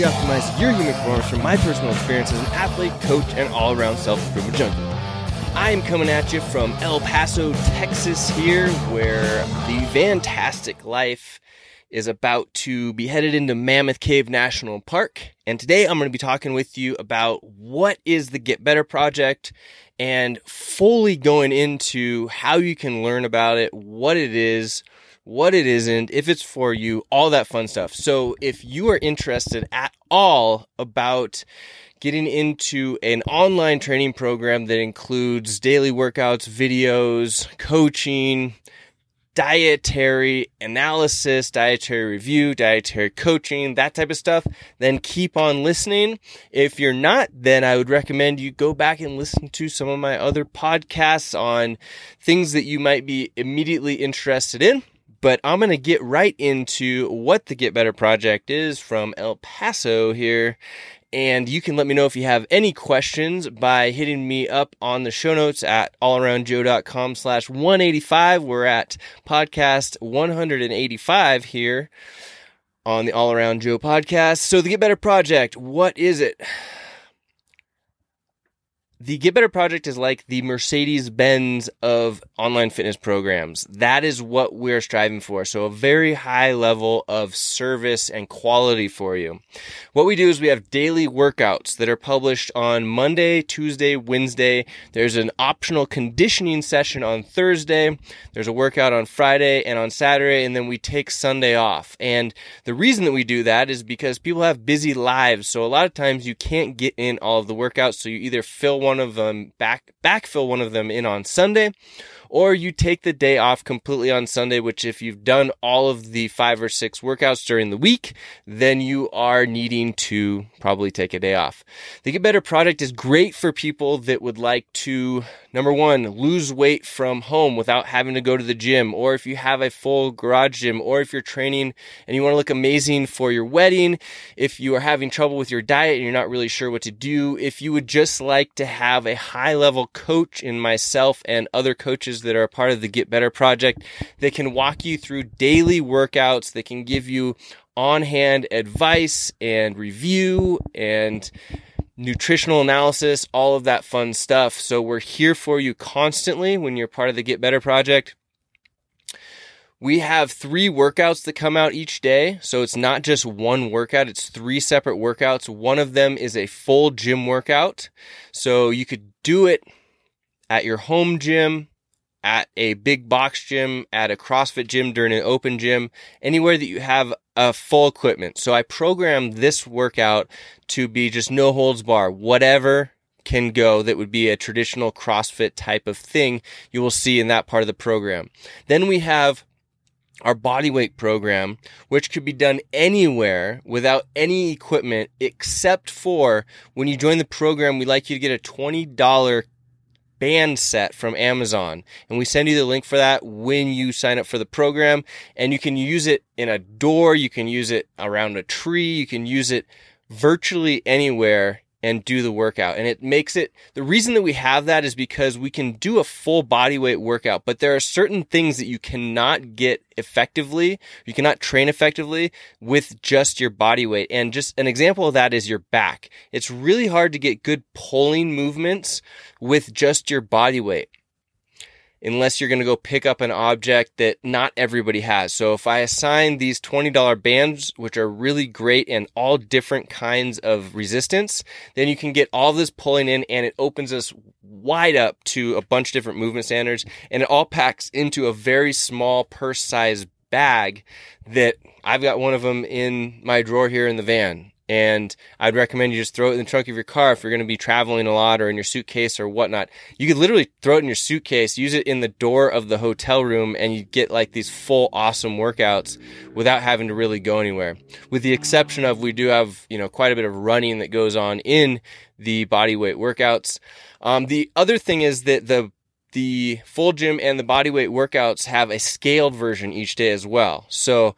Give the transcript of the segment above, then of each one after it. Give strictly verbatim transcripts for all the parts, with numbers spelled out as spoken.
we optimize your human performance from my personal experience as an athlete, coach, and all-around self-improvement junkie. I am coming at you from El Paso, Texas here, where the Vantastic Life is about to be headed into Mammoth Cave National Park. And today I'm going to be talking with you about what is the Get Better Project and fully going into how you can learn about it, what it is, what it isn't, if it's for you, all that fun stuff. So if you are interested at all about getting into an online training program that includes daily workouts, videos, coaching, dietary analysis, dietary review, dietary coaching, that type of stuff, then keep on listening. If you're not, then I would recommend you go back and listen to some of my other podcasts on things that you might be immediately interested in. But I'm going to get right into what the Get Better Project is from El Paso here. And you can let me know if you have any questions by hitting me up on the show notes at allaroundjoe.com slash 185. We're at podcast one eighty-five here on the All Around Joe podcast. So the Get Better Project, what is it? The Get Better Project is like the Mercedes-Benz of online fitness programs. That is what we're striving for. So a very high level of service and quality for you. What we do is we have daily workouts that are published on Monday, Tuesday, Wednesday. There's an optional conditioning session on Thursday. There's a workout on Friday and on Saturday, and then we take Sunday off. And the reason that we do that is because people have busy lives. So a lot of times you can't get in all of the workouts. So you either fill one One of them back, backfill one of them in on Sunday, or you take the day off completely on Sunday, which if you've done all of the five or six workouts during the week, then you are needing to probably take a day off. The Get Better Project is great for people that would like to, number one, lose weight from home without having to go to the gym, or if you have a full garage gym, or if you're training and you want to look amazing for your wedding, if you are having trouble with your diet and you're not really sure what to do, if you would just like to have have a high-level coach in myself and other coaches that are a part of the Get Better Project that can walk you through daily workouts, that can give you on-hand advice and review and nutritional analysis, all of that fun stuff. So we're here for you constantly when you're part of the Get Better Project. We have three workouts that come out each day, so it's not just one workout, it's three separate workouts. One of them is a full gym workout, so you could do it at your home gym, at a big box gym, at a CrossFit gym, during an open gym, anywhere that you have a full equipment. So I programmed this workout to be just no holds bar, whatever can go that would be a traditional CrossFit type of thing you will see in that part of the program. Then we have our bodyweight program, which could be done anywhere without any equipment, except for when you join the program, we'd like you to get a twenty dollars band set from Amazon. And we send you the link for that when you sign up for the program. And you can use it in a door, you can use it around a tree, you can use it virtually anywhere and do the workout. And it makes it, the reason that we have that is because we can do a full body weight workout, but there are certain things that you cannot get effectively, you cannot train effectively with just your body weight. And just an example of that is your back. It's really hard to get good pulling movements with just your body weight, unless you're going to go pick up an object that not everybody has. So if I assign these twenty dollars bands, which are really great and all different kinds of resistance, then you can get all this pulling in and it opens us wide up to a bunch of different movement standards. And it all packs into a very small purse size bag that I've got one of them in my drawer here in the van. And I'd recommend you just throw it in the trunk of your car if you're going to be traveling a lot, or in your suitcase or whatnot. You could literally throw it in your suitcase, use it in the door of the hotel room, and you get like these full awesome workouts without having to really go anywhere. With the exception of, we do have, you know, quite a bit of running that goes on in the bodyweight workouts. Um, the other thing is that the the full gym and the bodyweight workouts have a scaled version each day as well. So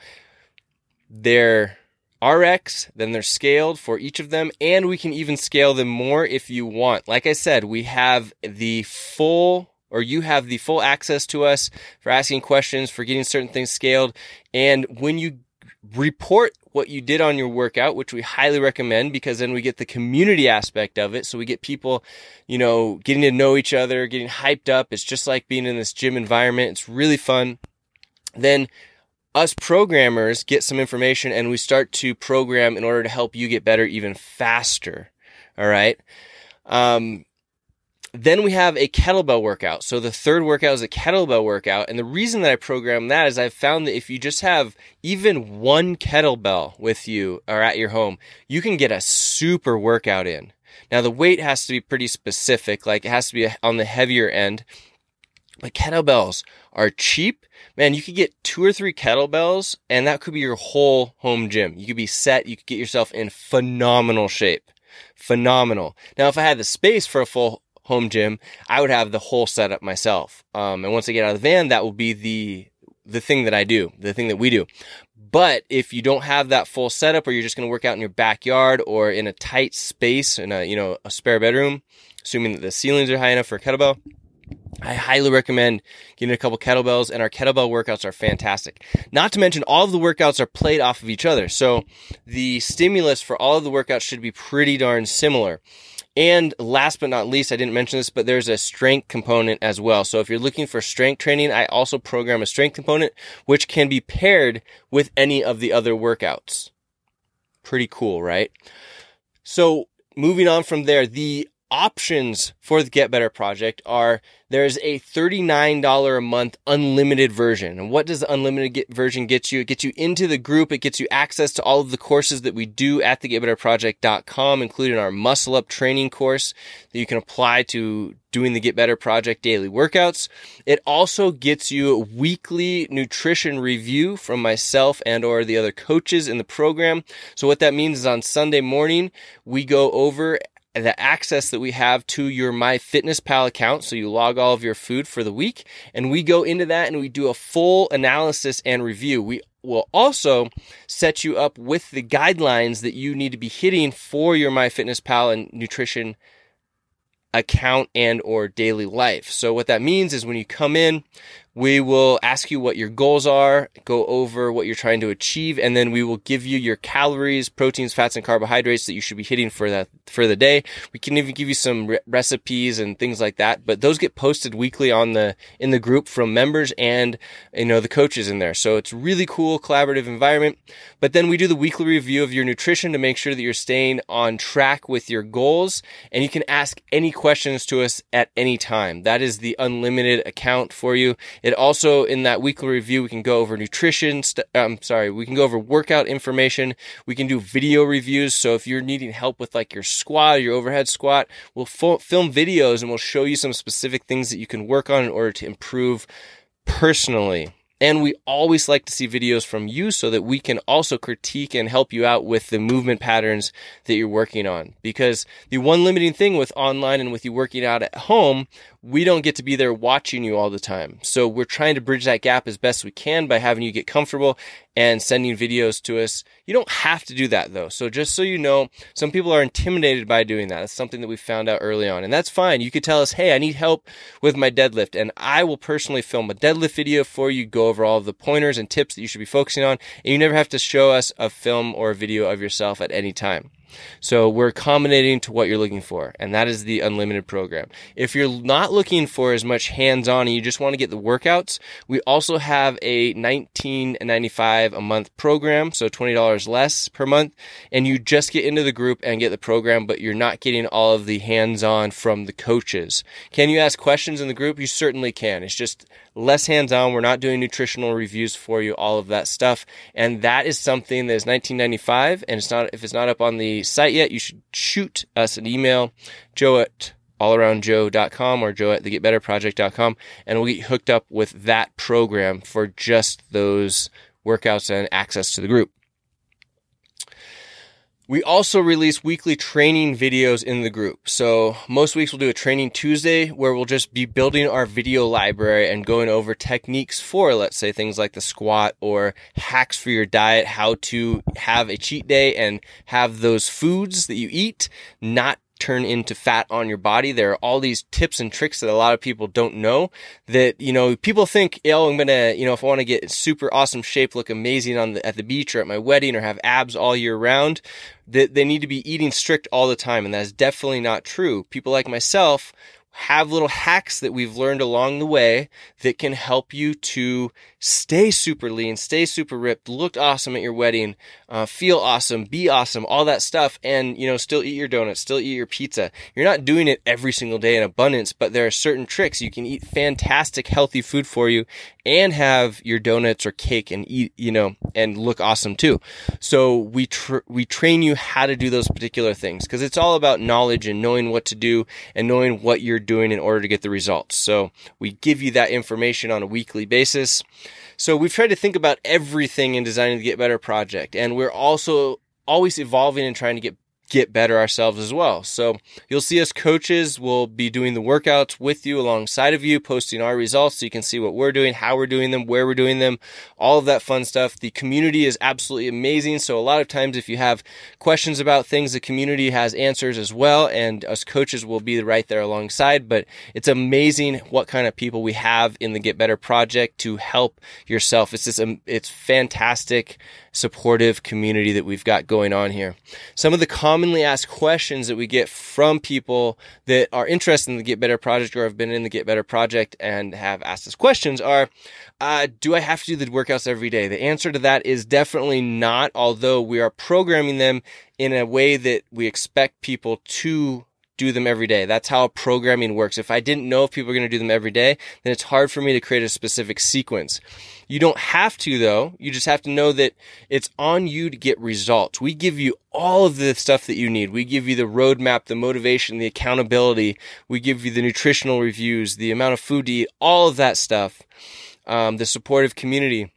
they're R X, then they're scaled for each of them, and we can even scale them more if you want. Like I said, we have the full, or you have the full access to us for asking questions, for getting certain things scaled. And when you Report what you did on your workout, which we highly recommend, because then we get the community aspect of it. So we get people, you know, getting to know each other, getting hyped up. It's just like being in this gym environment. It's really fun. Then us programmers get some information and we start to program in order to help you get better even faster. All right. Um, Then we have a kettlebell workout. So the third workout is a kettlebell workout. And the reason that I program that is I've found that if you just have even one kettlebell with you or at your home, you can get a super workout in. Now, the weight has to be pretty specific. Like, it has to be on the heavier end. But kettlebells are cheap. Man, you could get two or three kettlebells, and that could be your whole home gym. You could be set. You could get yourself in phenomenal shape. Phenomenal. Now, if I had the space for a full home gym, I would have the whole setup myself. Um, and once I get out of the van, that will be the, the thing that I do, the thing that we do. But if you don't have that full setup, or you're just going to work out in your backyard or in a tight space in a, you know, a spare bedroom, assuming that the ceilings are high enough for a kettlebell, I highly recommend getting a couple kettlebells, and our kettlebell workouts are fantastic. Not to mention, all of the workouts are played off of each other. So the stimulus for all of the workouts should be pretty darn similar. And last but not least, I didn't mention this, but there's a strength component as well. So if you're looking for strength training, I also program a strength component, which can be paired with any of the other workouts. Pretty cool, right? So moving on from there, the options for the Get Better Project are, there's a thirty-nine dollars a month unlimited version. And what does the unlimited get version get you? It gets you into the group. It gets you access to all of the courses that we do at the get better project dot com, including our muscle up training course that you can apply to doing the Get Better Project daily workouts. It also gets you a weekly nutrition review from myself and or the other coaches in the program. So what that means is, on Sunday morning, we go over the access that we have to your MyFitnessPal account. So you log all of your food for the week, and we go into that and we do a full analysis and review. We will also set you up with the guidelines that you need to be hitting for your MyFitnessPal and nutrition account and or daily life. So what that means is, when you come in, we will ask you what your goals are, go over what you're trying to achieve, and then we will give you your calories, proteins, fats, and carbohydrates that you should be hitting for that for the day. We can even give you some re- recipes and things like that, but those get posted weekly on the in the group from members and, you know, the coaches in there. So it's really cool, collaborative environment. But then we do the weekly review of your nutrition to make sure that you're staying on track with your goals, and you can ask any questions to us at any time. That is the unlimited account for you. It also, in that weekly review, we can go over nutrition, st- I'm sorry, we can go over workout information. We can do video reviews. So if you're needing help with, like, your squat or your overhead squat, we'll fo- film videos and we'll show you some specific things that you can work on in order to improve personally. And we always like to see videos from you so that we can also critique and help you out with the movement patterns that you're working on. Because the one limiting thing with online and with you working out at home, we don't get to be there watching you all the time. So we're trying to bridge that gap as best we can by having you get comfortable and sending videos to us. You don't have to do that, though. So just so you know, some people are intimidated by doing that. That's something that we found out early on. And that's fine. You could tell us, hey, I need help with my deadlift. And I will personally film a deadlift video for you, go over all of the pointers and tips that you should be focusing on. And you never have to show us a film or a video of yourself at any time. So we're accommodating to what you're looking for, and that is the unlimited program. If you're not looking for as much hands-on and you just want to get the workouts, we also have a nineteen ninety-five a month program, so twenty dollars less per month, and you just get into the group and get the program, but you're not getting all of the hands-on from the coaches. Can you ask questions in the group? You certainly can. It's just less hands-on. We're not doing nutritional reviews for you, all of that stuff, and that is something that is nineteen ninety-five, and it's not if it's not up on the site yet, you should shoot us an email, joe at all around joe dot com or joe at the get better project dot com, and we'll get you hooked up with that program for just those workouts and access to the group. We also release weekly training videos in the group. So most weeks we'll do a Training Tuesday where we'll just be building our video library and going over techniques for, let's say, things like the squat or hacks for your diet, how to have a cheat day and have those foods that you eat not turn into fat on your body. There are all these tips and tricks that a lot of people don't know that, you know, people think, oh, I'm going to, you know, if I want to get super awesome shape, look amazing on the, at the beach or at my wedding or have abs all year round, that they need to be eating strict all the time. And that's definitely not true. People like myself have little hacks that we've learned along the way that can help you to stay super lean, stay super ripped, look awesome at your wedding, uh, feel awesome, be awesome, all that stuff. And, you know, still eat your donuts, still eat your pizza. You're not doing it every single day in abundance, but there are certain tricks. You can eat fantastic, healthy food for you and have your donuts or cake and eat, you know, and look awesome too. So we, tr- we train you how to do those particular things, because it's all about knowledge and knowing what to do and knowing what you're doing in order to get the results. So we give you that information on a weekly basis. So we've tried to think about everything in designing the Get Better project, and we're also always evolving and trying to get get better ourselves as well. So you'll see us coaches will be doing the workouts with you, alongside of you, posting our results so you can see what we're doing, how we're doing them, where we're doing them, all of that fun stuff. The community is absolutely amazing. So a lot of times if you have questions about things, the community has answers as well, and us coaches will be right there alongside. But it's amazing what kind of people we have in the Get Better Project to help yourself. It's just a, it's fantastic, supportive community that we've got going on here. Some of the commonly asked questions that we get from people that are interested in the Get Better Project or have been in the Get Better Project and have asked us questions are, uh, do I have to do the workouts every day? The answer to that is definitely not, although we are programming them in a way that we expect people to do them every day. That's how programming works. If I didn't know if people are going to do them every day, then it's hard for me to create a specific sequence. You don't have to, though. You just have to know that it's on you to get results. We give you all of the stuff that you need. We give you the roadmap, the motivation, the accountability. We give you the nutritional reviews, the amount of food to eat, all of that stuff, um, the supportive community.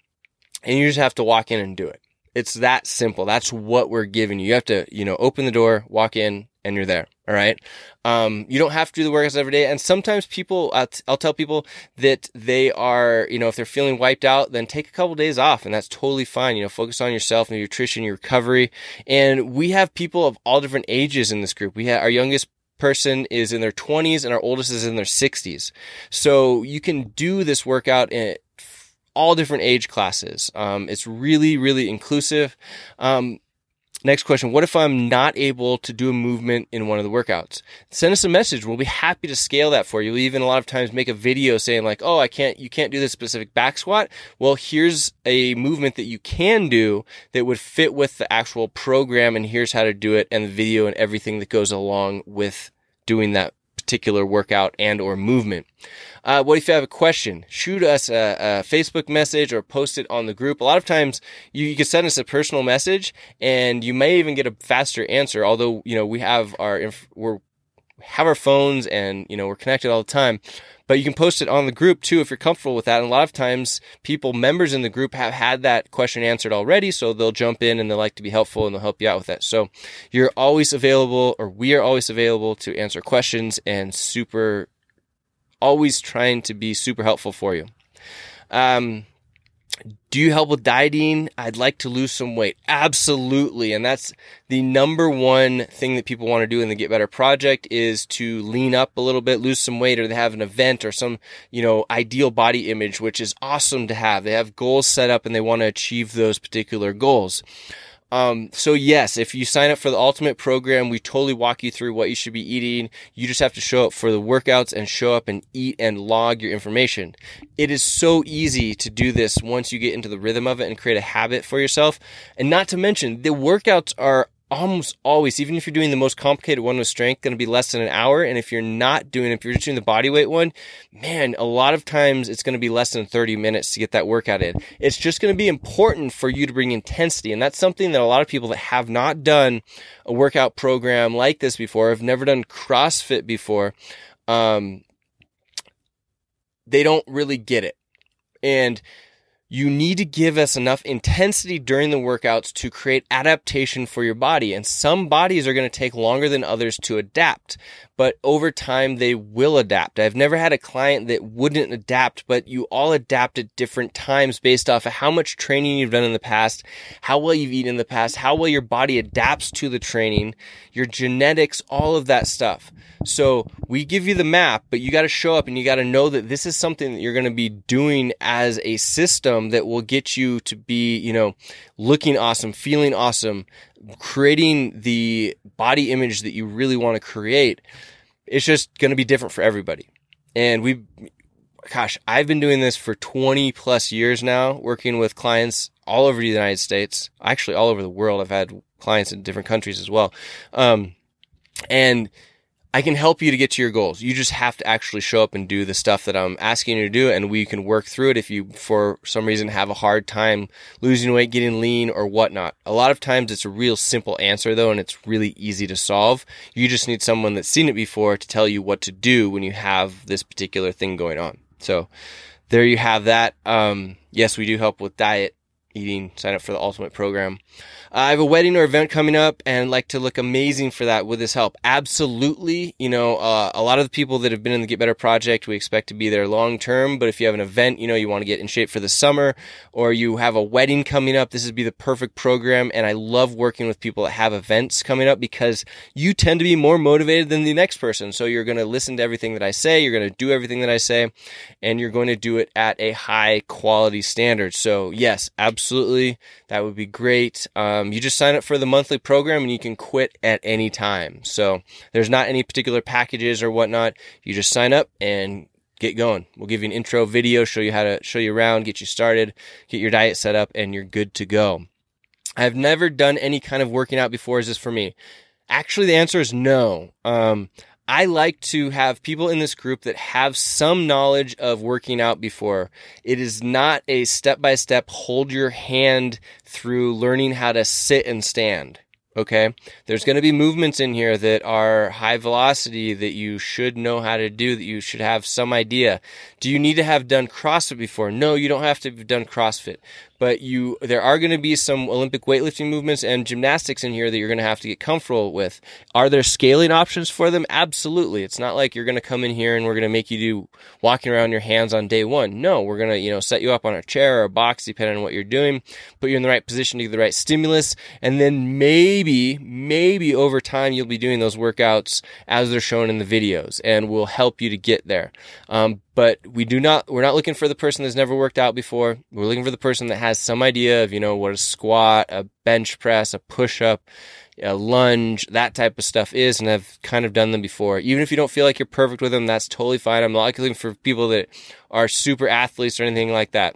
And you just have to walk in and do it. It's that simple. That's what we're giving you. You have to, you know, open the door, walk in, and you're there. All right. Um, you don't have to do the workouts every day. And sometimes people, I'll, t- I'll tell people that they are, you know, if they're feeling wiped out, then take a couple days off, and that's totally fine. You know, focus on yourself and your nutrition, your recovery. And we have people of all different ages in this group. We have our youngest person is in their twenties and our oldest is in their sixties. So you can do this workout in all different age classes. Um, it's really, really inclusive. Um, Next question, what if I'm not able to do a movement in one of the workouts? Send us a message. We'll be happy to scale that for you. We even a lot of times make a video saying like, oh, I can't, you can't do this specific back squat. Well, here's a movement that you can do that would fit with the actual program, and here's how to do it and the video and everything that goes along with doing that particular workout and or movement. Uh, what if you have a question? Shoot us a, a Facebook message or post it on the group. A lot of times you, you can send us a personal message and you may even get a faster answer. Although, you know, we have our, inf- we're, have our phones and, you know, we're connected all the time, but you can post it on the group too if you're comfortable with that. And a lot of times people, members in the group have had that question answered already. So they'll jump in and they'll like to be helpful and they'll help you out with that. So you're always available, or we are always available to answer questions, and super, always trying to be super helpful for you. Um, do you help with dieting? I'd like to lose some weight. Absolutely. And that's the number one thing that people want to do in the Get Better Project, is to lean up a little bit, lose some weight, or they have an event or some, you know, ideal body image, which is awesome to have. They have goals set up and they want to achieve those particular goals. Um, so yes, if you sign up for the Ultimate Program, we totally walk you through what you should be eating. You just have to show up for the workouts and show up and eat and log your information. It is so easy to do this once you get into the rhythm of it and create a habit for yourself. And not to mention, the workouts are almost always, even if you're doing the most complicated one with strength, going to be less than an hour. And if you're not doing, if you're just doing the body weight one, man, a lot of times it's going to be less than thirty minutes to get that workout in. It's just going to be important for you to bring intensity. And that's something that a lot of people that have not done a workout program like this before, have never done CrossFit before, um, they don't really get it. And you need to give us enough intensity during the workouts to create adaptation for your body. And some bodies are going to take longer than others to adapt, but over time they will adapt. I've never had a client that wouldn't adapt, but you all adapt at different times based off of how much training you've done in the past, how well you've eaten in the past, how well your body adapts to the training, your genetics, all of that stuff. So we give you the map, but you got to show up and you got to know that this is something that you're going to be doing as a system that will get you to be, you know, looking awesome, feeling awesome, creating the body image that you really want to create. It's just going to be different for everybody. And we, gosh, I've been doing this for twenty plus years now, working with clients all over the United States, actually all over the world. I've had clients in different countries as well. Um, and I can help you to get to your goals. You just have to actually show up and do the stuff that I'm asking you to do, and we can work through it if you, for some reason, have a hard time losing weight, getting lean, or whatnot. A lot of times it's a real simple answer, though, and it's really easy to solve. You just need someone that's seen it before to tell you what to do when you have this particular thing going on. So there you have that. Um, yes, we do help with diet, eating, sign up for the ultimate program. Uh, I have a wedding or event coming up and like to look amazing for that with this help. Absolutely. You know, uh, a lot of the people that have been in the Get Better Project, we expect to be there long term, but if you have an event, you know, you want to get in shape for the summer, or you have a wedding coming up, this would be the perfect program. And I love working with people that have events coming up because you tend to be more motivated than the next person. So you're going to listen to everything that I say, you're going to do everything that I say, and you're going to do it at a high quality standard. So yes, absolutely. Absolutely. That would be great. Um, you just sign up for the monthly program and you can quit at any time. So there's not any particular packages or whatnot. You just sign up and get going. We'll give you an intro video, show you how to show you around, get you started, get your diet set up, and you're good to go. I've never done any kind of working out before. Is this for me? Actually, the answer is no. Um, I like to have people in this group that have some knowledge of working out before. It is not a step-by-step hold your hand through learning how to sit and stand, okay? There's going to be movements in here that are high velocity that you should know how to do, that you should have some idea. Do you need to have done CrossFit before? No, you don't have to have done CrossFit. But you, there are going to be some Olympic weightlifting movements and gymnastics in here that you're going to have to get comfortable with. Are there scaling options for them? Absolutely. It's not like you're going to come in here and we're going to make you do walking around your hands on day one. No, we're going to, you know, set you up on a chair or a box, depending on what you're doing, put you in the right position to get the right stimulus. And then maybe, maybe over time, you'll be doing those workouts as they're shown in the videos, and we'll help you to get there. Um, But we do not, we're not looking for the person that's never worked out before. We're looking for the person that has some idea of, you know, what a squat, a bench press, a push up, a lunge, that type of stuff is, and have kind of done them before. Even if you don't feel like you're perfect with them, that's totally fine. I'm not looking for people that are super athletes or anything like that.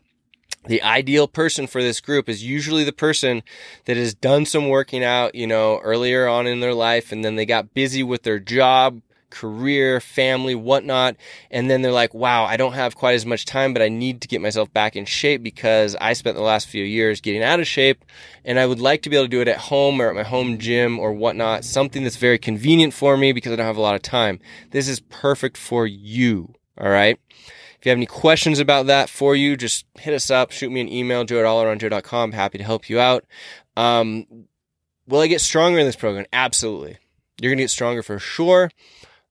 The ideal person for this group is usually the person that has done some working out, you know, earlier on in their life, and then they got busy with their job, career, family, whatnot. And then they're like, wow, I don't have quite as much time, but I need to get myself back in shape because I spent the last few years getting out of shape, and I would like to be able to do it at home or at my home gym or whatnot, something that's very convenient for me because I don't have a lot of time. This is perfect for you. All right. If you have any questions about that for you, just hit us up, shoot me an email, joe at all around joe dot com. Happy to help you out. Um, will I get stronger in this program? Absolutely. You're going to get stronger for sure.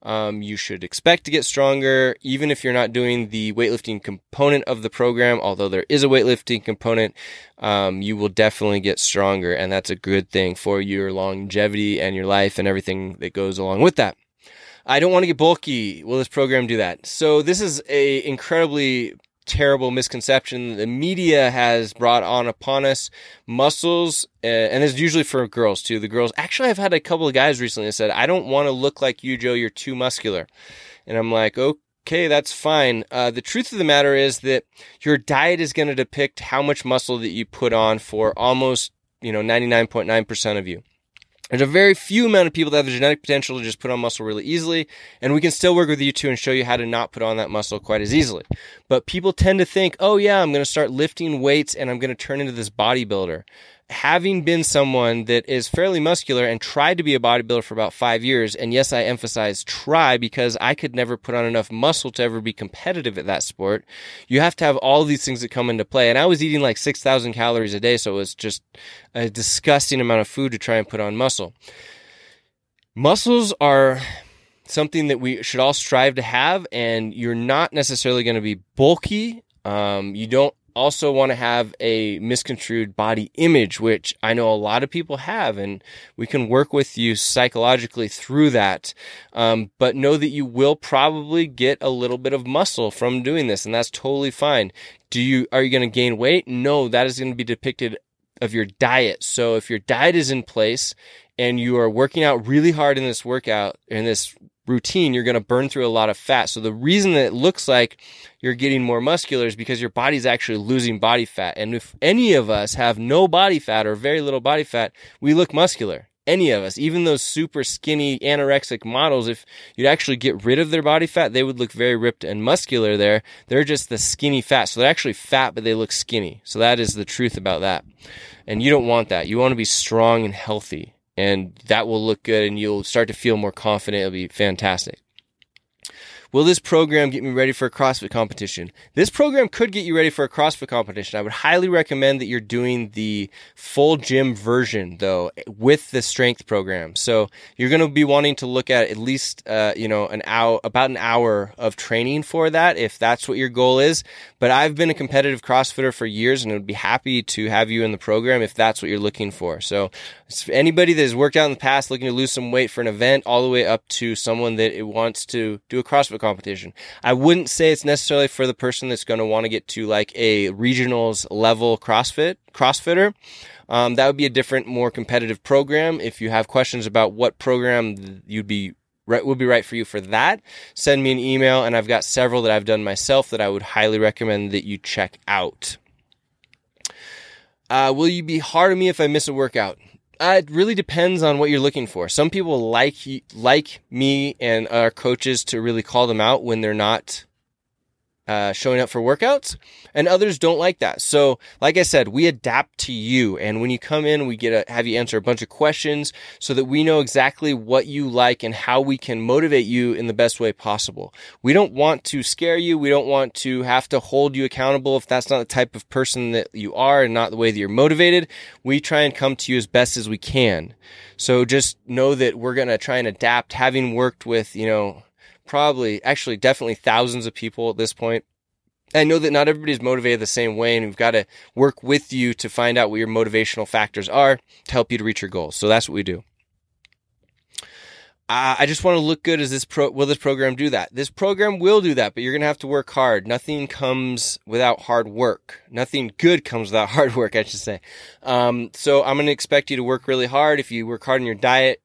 Um, you should expect to get stronger, even if you're not doing the weightlifting component of the program. Although there is a weightlifting component, um, you will definitely get stronger, and that's a good thing for your longevity and your life and everything that goes along with that. I don't want to get bulky. Will this program do that? So this is a incredibly terrible misconception the media has brought on upon us. Muscles, uh, and this is usually for girls too. The girls, actually, I've had a couple of guys recently that said, I don't want to look like you, Joe, you're too muscular. And I'm like, okay, that's fine. Uh, the truth of the matter is that your diet is going to depict how much muscle that you put on for almost, you know, ninety-nine point nine percent of you. There's a very few amount of people that have the genetic potential to just put on muscle really easily, and we can still work with you too and show you how to not put on that muscle quite as easily. But people tend to think, oh yeah, I'm going to start lifting weights and I'm going to turn into this bodybuilder. having been someone that is fairly muscular and tried to be a bodybuilder for about five years, and yes, I emphasize try because I could never put on enough muscle to ever be competitive at that sport, you have to have all these things that come into play. And I was eating like six thousand calories a day, so it was just a disgusting amount of food to try and put on muscle. Muscles are something that we should all strive to have, and you're not necessarily going to be bulky. Um, you don't also want to have a misconstrued body image, which I know a lot of people have, and we can work with you psychologically through that. Um, but know that you will probably get a little bit of muscle from doing this, and that's totally fine. Do you, are you going to gain weight? No, that is going to be depicted of your diet. So if your diet is in place and you are working out really hard in this workout, in this routine, you're going to burn through a lot of fat. So the reason that it looks like you're getting more muscular is because your body's actually losing body fat. And if any of us have no body fat or very little body fat, we look muscular. Any of us, even those super skinny anorexic models, if you'd actually get rid of their body fat, they would look very ripped and muscular there. They're just the skinny fat. So they're actually fat, but they look skinny. So that is the truth about that. And you don't want that. You want to be strong and healthy. And that will look good, and you'll start to feel more confident. It'll be fantastic. Will this program get me ready for a CrossFit competition? This program could get you ready for a CrossFit competition. I would highly recommend that you're doing the full gym version, though, with the strength program. So you're going to be wanting to look at at least, uh, you know, an hour, about an hour of training for that, if that's what your goal is. But I've been a competitive CrossFitter for years, and I would be happy to have you in the program if that's what you're looking for. So anybody that has worked out in the past looking to lose some weight for an event, all the way up to someone that wants to do a CrossFit competition. I wouldn't say it's necessarily for the person that's going to want to get to like a regionals level CrossFit CrossFitter. Um, that would be a different, more competitive program. If you have questions about what program you'd be right, would be right for you for that, send me an email, and I've got several that I've done myself that I would highly recommend that you check out. Uh, will you be hard on me if I miss a workout? Uh, it really depends on what you're looking for. Some people like like me and our coaches to really call them out when they're not uh, showing up for workouts, and others don't like that. So, like I said, we adapt to you. And when you come in, we get a, have you answer a bunch of questions so that we know exactly what you like and how we can motivate you in the best way possible. We don't want to scare you. We don't want to have to hold you accountable if that's not the type of person that you are and not the way that you're motivated. We try and come to you as best as we can. So just know that we're going to try and adapt, having worked with, you know, probably, actually, definitely thousands of people at this point. I know that not everybody's motivated the same way, and we've got to work with you to find out what your motivational factors are to help you to reach your goals. So that's what we do. Uh, I just want to look good. Is this pro- will this program do that? This program will do that, but you're going to have to work hard. Nothing comes without hard work. Nothing good comes without hard work, I should say. Um, so I'm going to expect you to work really hard. If you work hard on your diet,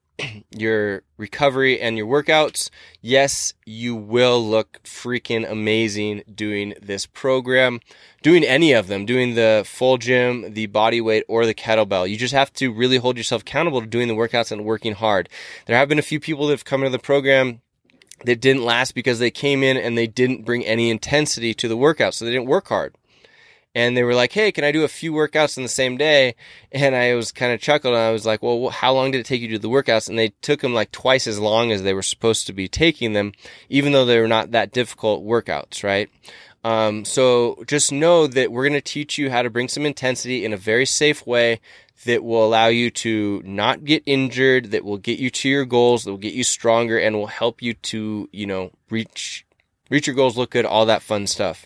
your recovery, and your workouts, yes, you will look freaking amazing doing this program, doing any of them, doing the full gym, the body weight, or the kettlebell. You just have to really hold yourself accountable to doing the workouts and working hard. There have been a few people that have come into the program that didn't last because they came in and they didn't bring any intensity to the workout, so they didn't work hard. And they were like, hey, can I do a few workouts in the same day? And I was kind of chuckled, and I was like, well, how long did it take you to do the workouts? And they took them like twice as long as they were supposed to be taking them, even though they were not that difficult workouts, right? Um, so just know that we're going to teach you how to bring some intensity in a very safe way that will allow you to not get injured, that will get you to your goals, that will get you stronger, and will help you to, you know, reach, reach your goals, look good, all that fun stuff.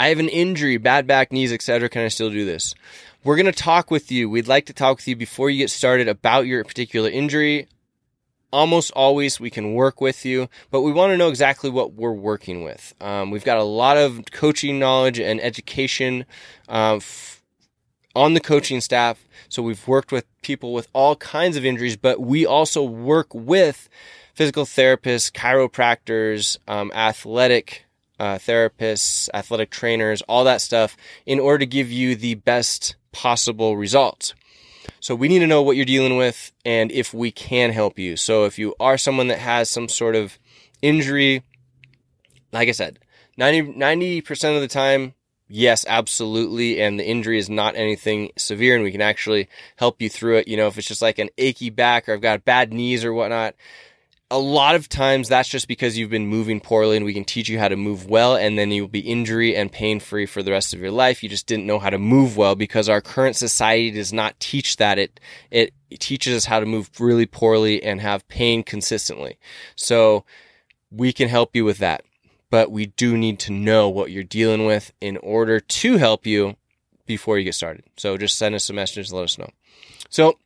I have an injury, bad back, knees, et cetera. Can I still do this? We're going to talk with you. We'd like to talk with you before you get started about your particular injury. Almost always we can work with you, but we want to know exactly what we're working with. Um, we've got a lot of coaching knowledge and education uh, f- on the coaching staff. So we've worked with people with all kinds of injuries, but we also work with physical therapists, chiropractors, um, athletic Uh, therapists, athletic trainers, all that stuff in order to give you the best possible results. So we need to know what you're dealing with and if we can help you. So if you are someone that has some sort of injury, like I said, ninety, ninety percent of the time yes, absolutely, and the injury is not anything severe, and we can actually help you through it. You know, if it's just like an achy back or I've got bad knees or whatnot, a lot of times that's just because you've been moving poorly, and we can teach you how to move well, and then you'll be injury and pain-free for the rest of your life. You just didn't know how to move well because our current society does not teach that. It it teaches us how to move really poorly and have pain consistently. So we can help you with that. But we do need to know what you're dealing with in order to help you before you get started. So just send us a message and let us know. So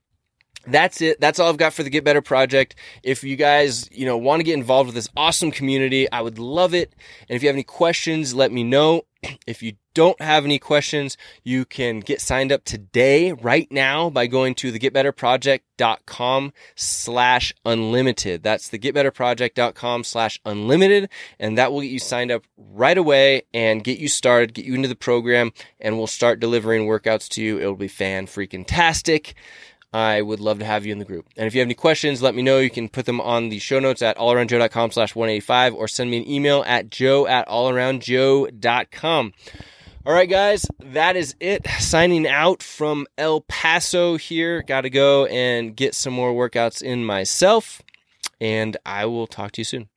that's it. That's all I've got for the Get Better Project. If you guys, you know, want to get involved with this awesome community, I would love it. And if you have any questions, let me know. If you don't have any questions, you can get signed up today, right now, by going to thegetbetterproject.com slash unlimited. That's thegetbetterproject.com slash unlimited. And that will get you signed up right away and get you started, get you into the program, and we'll start delivering workouts to you. It'll be fan-freaking-tastic. I would love to have you in the group. And if you have any questions, let me know. You can put them on the show notes at allaroundjoe.com slash 185 or send me an email at joe at allaroundjoe.com. All right, guys, that is it. Signing out from El Paso here. Got to go and get some more workouts in myself, and I will talk to you soon.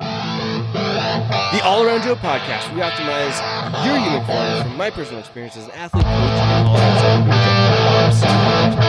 The All Around Joe podcast. We optimize your uniform from my personal experience as an athlete, coach, and all around Joe.